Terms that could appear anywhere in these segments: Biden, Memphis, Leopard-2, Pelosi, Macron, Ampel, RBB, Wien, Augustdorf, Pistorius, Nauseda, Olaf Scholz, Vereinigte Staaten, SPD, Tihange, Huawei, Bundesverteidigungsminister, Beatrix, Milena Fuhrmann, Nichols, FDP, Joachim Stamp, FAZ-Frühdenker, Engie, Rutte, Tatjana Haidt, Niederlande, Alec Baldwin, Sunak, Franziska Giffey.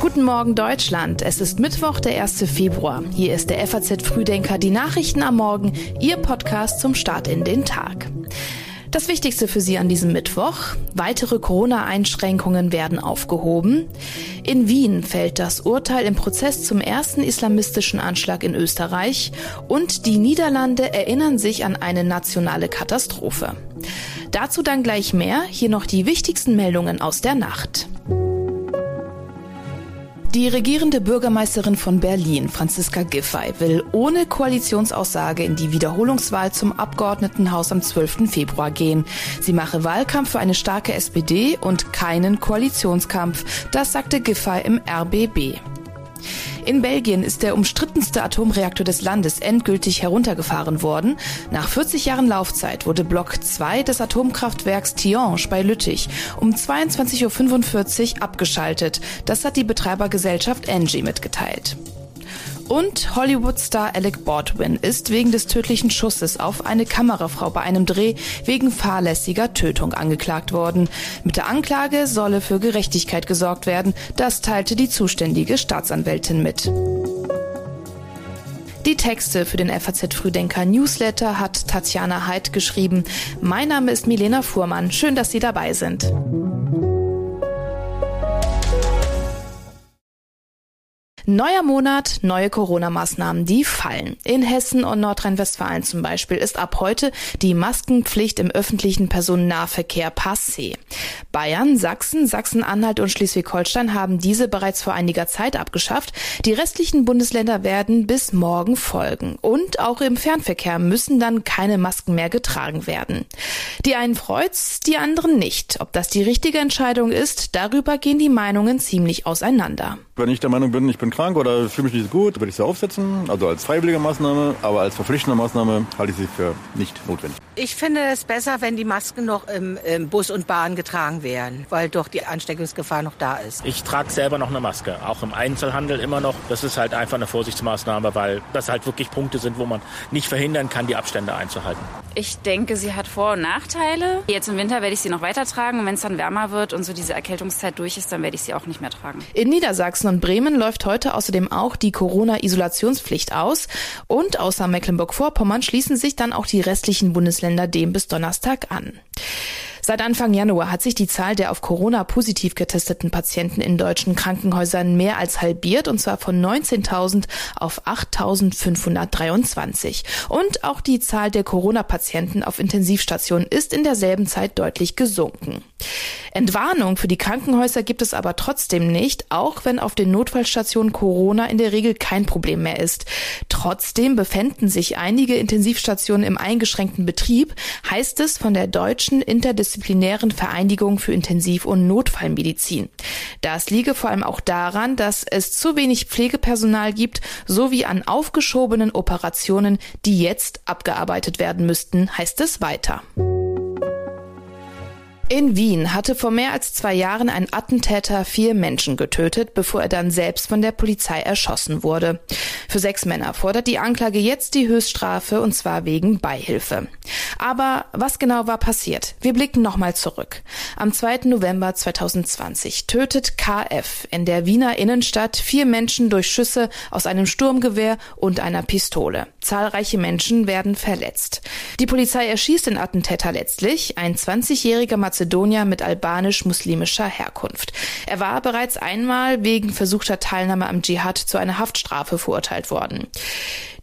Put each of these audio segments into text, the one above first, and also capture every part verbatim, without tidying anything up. Guten Morgen Deutschland, es ist Mittwoch, der erste Februar. Hier ist der F A Z-Frühdenker, die Nachrichten am Morgen, Ihr Podcast zum Start in den Tag. Das Wichtigste für Sie an diesem Mittwoch: Weitere Corona-Einschränkungen werden aufgehoben. In Wien fällt das Urteil im Prozess zum ersten islamistischen Anschlag in Österreich. Und die Niederlande erinnern sich an eine nationale Katastrophe. Dazu dann gleich mehr. Hier noch die wichtigsten Meldungen aus der Nacht. Die regierende Bürgermeisterin von Berlin, Franziska Giffey, will ohne Koalitionsaussage in die Wiederholungswahl zum Abgeordnetenhaus am zwölften Februar gehen. Sie mache Wahlkampf für eine starke S P D und keinen Koalitionskampf, das sagte Giffey im R B B. In Belgien ist der umstrittenste Atomreaktor des Landes endgültig heruntergefahren worden. Nach vierzig Jahren Laufzeit wurde Block zwei des Atomkraftwerks Tihange bei Lüttich um zweiundzwanzig Uhr fünfundvierzig abgeschaltet. Das hat die Betreibergesellschaft Engie mitgeteilt. Und Hollywood-Star Alec Baldwin ist wegen des tödlichen Schusses auf eine Kamerafrau bei einem Dreh wegen fahrlässiger Tötung angeklagt worden. Mit der Anklage solle für Gerechtigkeit gesorgt werden, das teilte die zuständige Staatsanwältin mit. Die Texte für den F A Z-Frühdenker-Newsletter hat Tatjana Haidt geschrieben. Mein Name ist Milena Fuhrmann, schön, dass Sie dabei sind. Neuer Monat, neue Corona-Maßnahmen, die fallen. In Hessen und Nordrhein-Westfalen zum Beispiel ist ab heute die Maskenpflicht im öffentlichen Personennahverkehr passé. Bayern, Sachsen, Sachsen-Anhalt und Schleswig-Holstein haben diese bereits vor einiger Zeit abgeschafft. Die restlichen Bundesländer werden bis morgen folgen. Und auch im Fernverkehr müssen dann keine Masken mehr getragen werden. Die einen freut's, die anderen nicht. Ob das die richtige Entscheidung ist, darüber gehen die Meinungen ziemlich auseinander. Wenn ich der Meinung bin, ich bin krank oder fühle mich nicht gut, würde ich sie aufsetzen, also als freiwillige Maßnahme, aber als verpflichtende Maßnahme halte ich sie für nicht notwendig. Ich finde es besser, wenn die Masken noch im, im Bus und Bahn getragen werden, weil doch die Ansteckungsgefahr noch da ist. Ich trage selber noch eine Maske, auch im Einzelhandel immer noch. Das ist halt einfach eine Vorsichtsmaßnahme, weil das halt wirklich Punkte sind, wo man nicht verhindern kann, die Abstände einzuhalten. Ich denke, sie hat Vor- und Nachteile. Jetzt im Winter werde ich sie noch weiter tragen und wenn es dann wärmer wird und so diese Erkältungszeit durch ist, dann werde ich sie auch nicht mehr tragen. In Niedersachsen und Bremen läuft heute außerdem auch die Corona-Isolationspflicht aus und außer Mecklenburg-Vorpommern schließen sich dann auch die restlichen Bundesländer dem bis Donnerstag an. Seit Anfang Januar hat sich die Zahl der auf Corona positiv getesteten Patienten in deutschen Krankenhäusern mehr als halbiert, und zwar von neunzehntausend auf achttausendfünfhundertdreiundzwanzig. Und auch die Zahl der Corona-Patienten auf Intensivstationen ist in derselben Zeit deutlich gesunken. Entwarnung für die Krankenhäuser gibt es aber trotzdem nicht, auch wenn auf den Notfallstationen Corona in der Regel kein Problem mehr ist. Trotzdem befänden sich einige Intensivstationen im eingeschränkten Betrieb, heißt es von der deutschen interdisziplinären Vereinigung für Intensiv- und Notfallmedizin. Das liege vor allem auch daran, dass es zu wenig Pflegepersonal gibt, sowie an aufgeschobenen Operationen, die jetzt abgearbeitet werden müssten, heißt es weiter. In Wien hatte vor mehr als zwei Jahren ein Attentäter vier Menschen getötet, bevor er dann selbst von der Polizei erschossen wurde. Für sechs Männer fordert die Anklage jetzt die Höchststrafe, und zwar wegen Beihilfe. Aber was genau war passiert? Wir blicken nochmal zurück. Am zweiten November zweitausendzwanzig tötet K F in der Wiener Innenstadt vier Menschen durch Schüsse aus einem Sturmgewehr und einer Pistole. Zahlreiche Menschen werden verletzt. Die Polizei erschießt den Attentäter letztlich, ein zwanzigjähriger Mazedonier mit albanisch-muslimischer Herkunft. Er war bereits einmal wegen versuchter Teilnahme am Dschihad zu einer Haftstrafe verurteilt worden.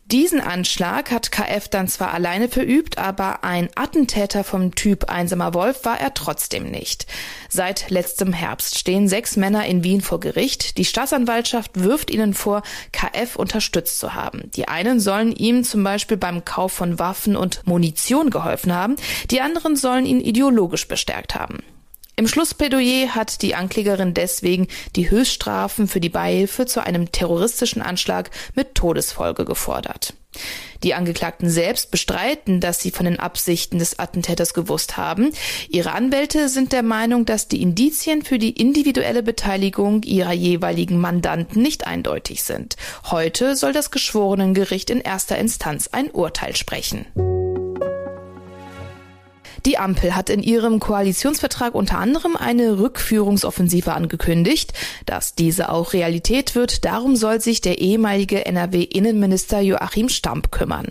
Diesen Anschlag hat K F dann zwar alleine verübt, aber ein Attentäter vom Typ Einsamer Wolf war er trotzdem nicht. Seit letztem Herbst stehen sechs Männer in Wien vor Gericht. Die Staatsanwaltschaft wirft ihnen vor, K F unterstützt zu haben. Die einen sollen ihm zum Beispiel beim Kauf von Waffen und Munition geholfen haben, die anderen sollen ihn ideologisch bestärkt haben. Im Schlussplädoyer hat die Anklägerin deswegen die Höchststrafen für die Beihilfe zu einem terroristischen Anschlag mit Todesfolge gefordert. Die Angeklagten selbst bestreiten, dass sie von den Absichten des Attentäters gewusst haben. Ihre Anwälte sind der Meinung, dass die Indizien für die individuelle Beteiligung ihrer jeweiligen Mandanten nicht eindeutig sind. Heute soll das Geschworenengericht in erster Instanz ein Urteil sprechen. Die Ampel hat in ihrem Koalitionsvertrag unter anderem eine Rückführungsoffensive angekündigt. Dass diese auch Realität wird, darum soll sich der ehemalige N R W-Innenminister Joachim Stamp kümmern.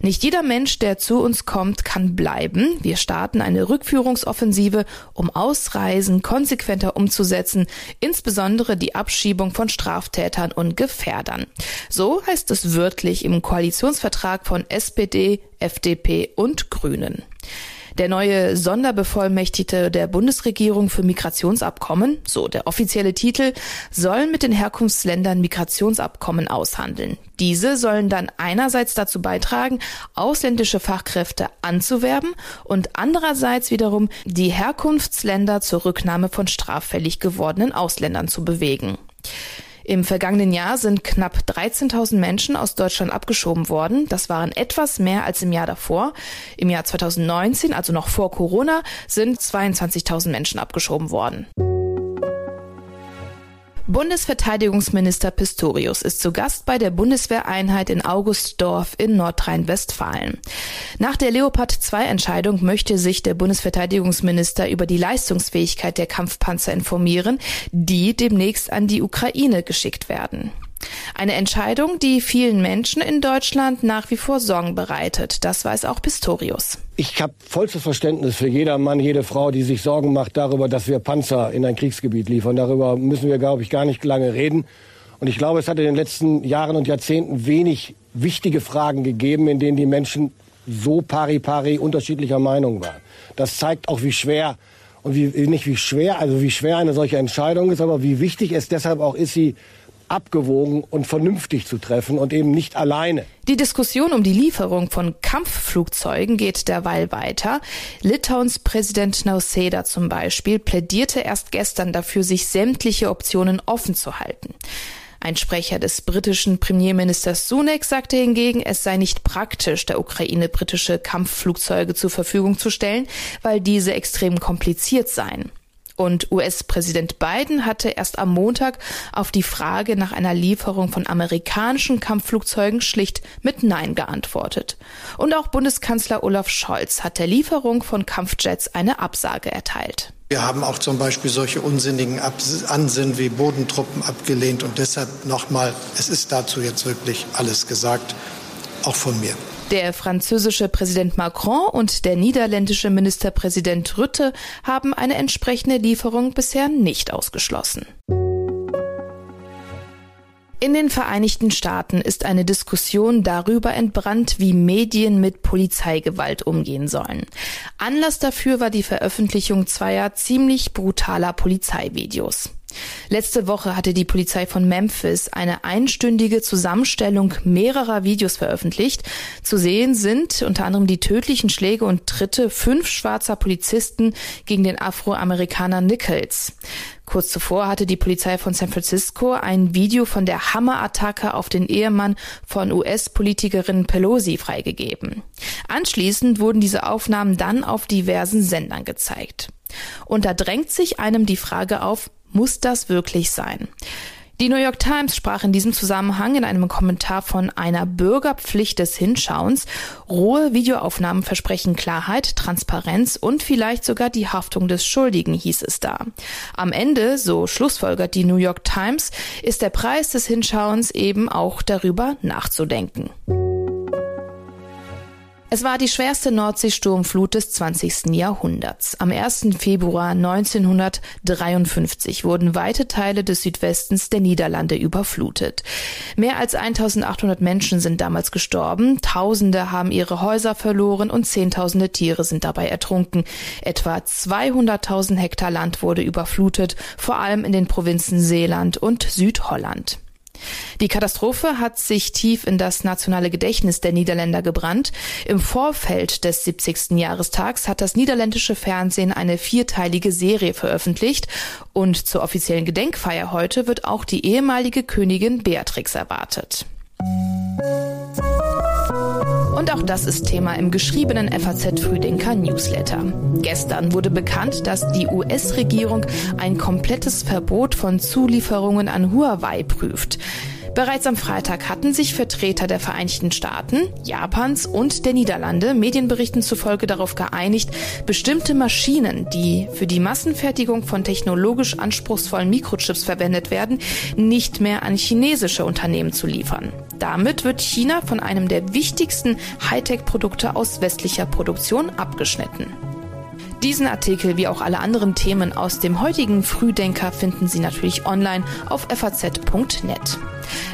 Nicht jeder Mensch, der zu uns kommt, kann bleiben. Wir starten eine Rückführungsoffensive, um Ausreisen konsequenter umzusetzen, insbesondere die Abschiebung von Straftätern und Gefährdern. So heißt es wörtlich im Koalitionsvertrag von S P D, F D P und Grünen. Der neue Sonderbevollmächtigte der Bundesregierung für Migrationsabkommen, so der offizielle Titel, soll mit den Herkunftsländern Migrationsabkommen aushandeln. Diese sollen dann einerseits dazu beitragen, ausländische Fachkräfte anzuwerben und andererseits wiederum die Herkunftsländer zur Rücknahme von straffällig gewordenen Ausländern zu bewegen. Im vergangenen Jahr sind knapp dreizehntausend Menschen aus Deutschland abgeschoben worden. Das waren etwas mehr als im Jahr davor. Im Jahr zweitausendneunzehn, also noch vor Corona, sind zweiundzwanzigtausend Menschen abgeschoben worden. Bundesverteidigungsminister Pistorius ist zu Gast bei der Bundeswehreinheit in Augustdorf in Nordrhein-Westfalen. Nach der Leopard zwei Entscheidung möchte sich der Bundesverteidigungsminister über die Leistungsfähigkeit der Kampfpanzer informieren, die demnächst an die Ukraine geschickt werden. Eine Entscheidung, die vielen Menschen in Deutschland nach wie vor Sorgen bereitet. Das weiß auch Pistorius. Ich habe vollstes Verständnis für jeder Mann, jede Frau, die sich Sorgen macht darüber, dass wir Panzer in ein Kriegsgebiet liefern. Darüber müssen wir, glaube ich, gar nicht lange reden. Und ich glaube, es hat in den letzten Jahren und Jahrzehnten wenig wichtige Fragen gegeben, in denen die Menschen so pari pari unterschiedlicher Meinung waren. Das zeigt auch, wie schwer und wie nicht wie schwer, also wie schwer eine solche Entscheidung ist, aber wie wichtig es deshalb auch ist, sie abgewogen und vernünftig zu treffen und eben nicht alleine. Die Diskussion um die Lieferung von Kampfflugzeugen geht derweil weiter. Litauens Präsident Nauseda zum Beispiel plädierte erst gestern dafür, sich sämtliche Optionen offen zu halten. Ein Sprecher des britischen Premierministers Sunak sagte hingegen, es sei nicht praktisch, der Ukraine britische Kampfflugzeuge zur Verfügung zu stellen, weil diese extrem kompliziert seien. Und U S-Präsident Biden hatte erst am Montag auf die Frage nach einer Lieferung von amerikanischen Kampfflugzeugen schlicht mit Nein geantwortet. Und auch Bundeskanzler Olaf Scholz hat der Lieferung von Kampfjets eine Absage erteilt. Wir haben auch zum Beispiel solche unsinnigen Ansinnen wie Bodentruppen abgelehnt. Und deshalb nochmal, es ist dazu jetzt wirklich alles gesagt, auch von mir. Der französische Präsident Macron und der niederländische Ministerpräsident Rutte haben eine entsprechende Lieferung bisher nicht ausgeschlossen. In den Vereinigten Staaten ist eine Diskussion darüber entbrannt, wie Medien mit Polizeigewalt umgehen sollen. Anlass dafür war die Veröffentlichung zweier ziemlich brutaler Polizeivideos. Letzte Woche hatte die Polizei von Memphis eine einstündige Zusammenstellung mehrerer Videos veröffentlicht. Zu sehen sind unter anderem die tödlichen Schläge und Tritte fünf schwarzer Polizisten gegen den Afroamerikaner Nichols. Kurz zuvor hatte die Polizei von San Francisco ein Video von der Hammerattacke auf den Ehemann von U S-Politikerin Pelosi freigegeben. Anschließend wurden diese Aufnahmen dann auf diversen Sendern gezeigt. Und da drängt sich einem die Frage auf, muss das wirklich sein? Die New York Times sprach in diesem Zusammenhang in einem Kommentar von einer Bürgerpflicht des Hinschauens. Rohe Videoaufnahmen versprechen Klarheit, Transparenz und vielleicht sogar die Haftung des Schuldigen, hieß es da. Am Ende, so schlussfolgert die New York Times, ist der Preis des Hinschauens eben auch darüber nachzudenken. Es war die schwerste Nordseesturmflut des zwanzigsten. Jahrhunderts. Am ersten Februar neunzehnhundertdreiundfünfzig wurden weite Teile des Südwestens der Niederlande überflutet. Mehr als eintausendachthundert Menschen sind damals gestorben, Tausende haben ihre Häuser verloren und Zehntausende Tiere sind dabei ertrunken. Etwa zweihunderttausend Hektar Land wurde überflutet, vor allem in den Provinzen Seeland und Südholland. Die Katastrophe hat sich tief in das nationale Gedächtnis der Niederländer gebrannt. Im Vorfeld des siebzigsten. Jahrestags hat das niederländische Fernsehen eine vierteilige Serie veröffentlicht. Und zur offiziellen Gedenkfeier heute wird auch die ehemalige Königin Beatrix erwartet. Und auch das ist Thema im geschriebenen F A Z-Frühdenker-Newsletter. Gestern wurde bekannt, dass die U S-Regierung ein komplettes Verbot von Zulieferungen an Huawei prüft. Bereits am Freitag hatten sich Vertreter der Vereinigten Staaten, Japans und der Niederlande Medienberichten zufolge darauf geeinigt, bestimmte Maschinen, die für die Massenfertigung von technologisch anspruchsvollen Mikrochips verwendet werden, nicht mehr an chinesische Unternehmen zu liefern. Damit wird China von einem der wichtigsten Hightech-Produkte aus westlicher Produktion abgeschnitten. Diesen Artikel wie auch alle anderen Themen aus dem heutigen Frühdenker finden Sie natürlich online auf f a z punkt net.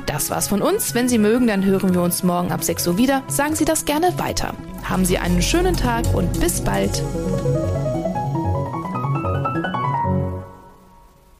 Das war's von uns. Wenn Sie mögen, dann hören wir uns morgen ab sechs Uhr wieder. Sagen Sie das gerne weiter. Haben Sie einen schönen Tag und bis bald.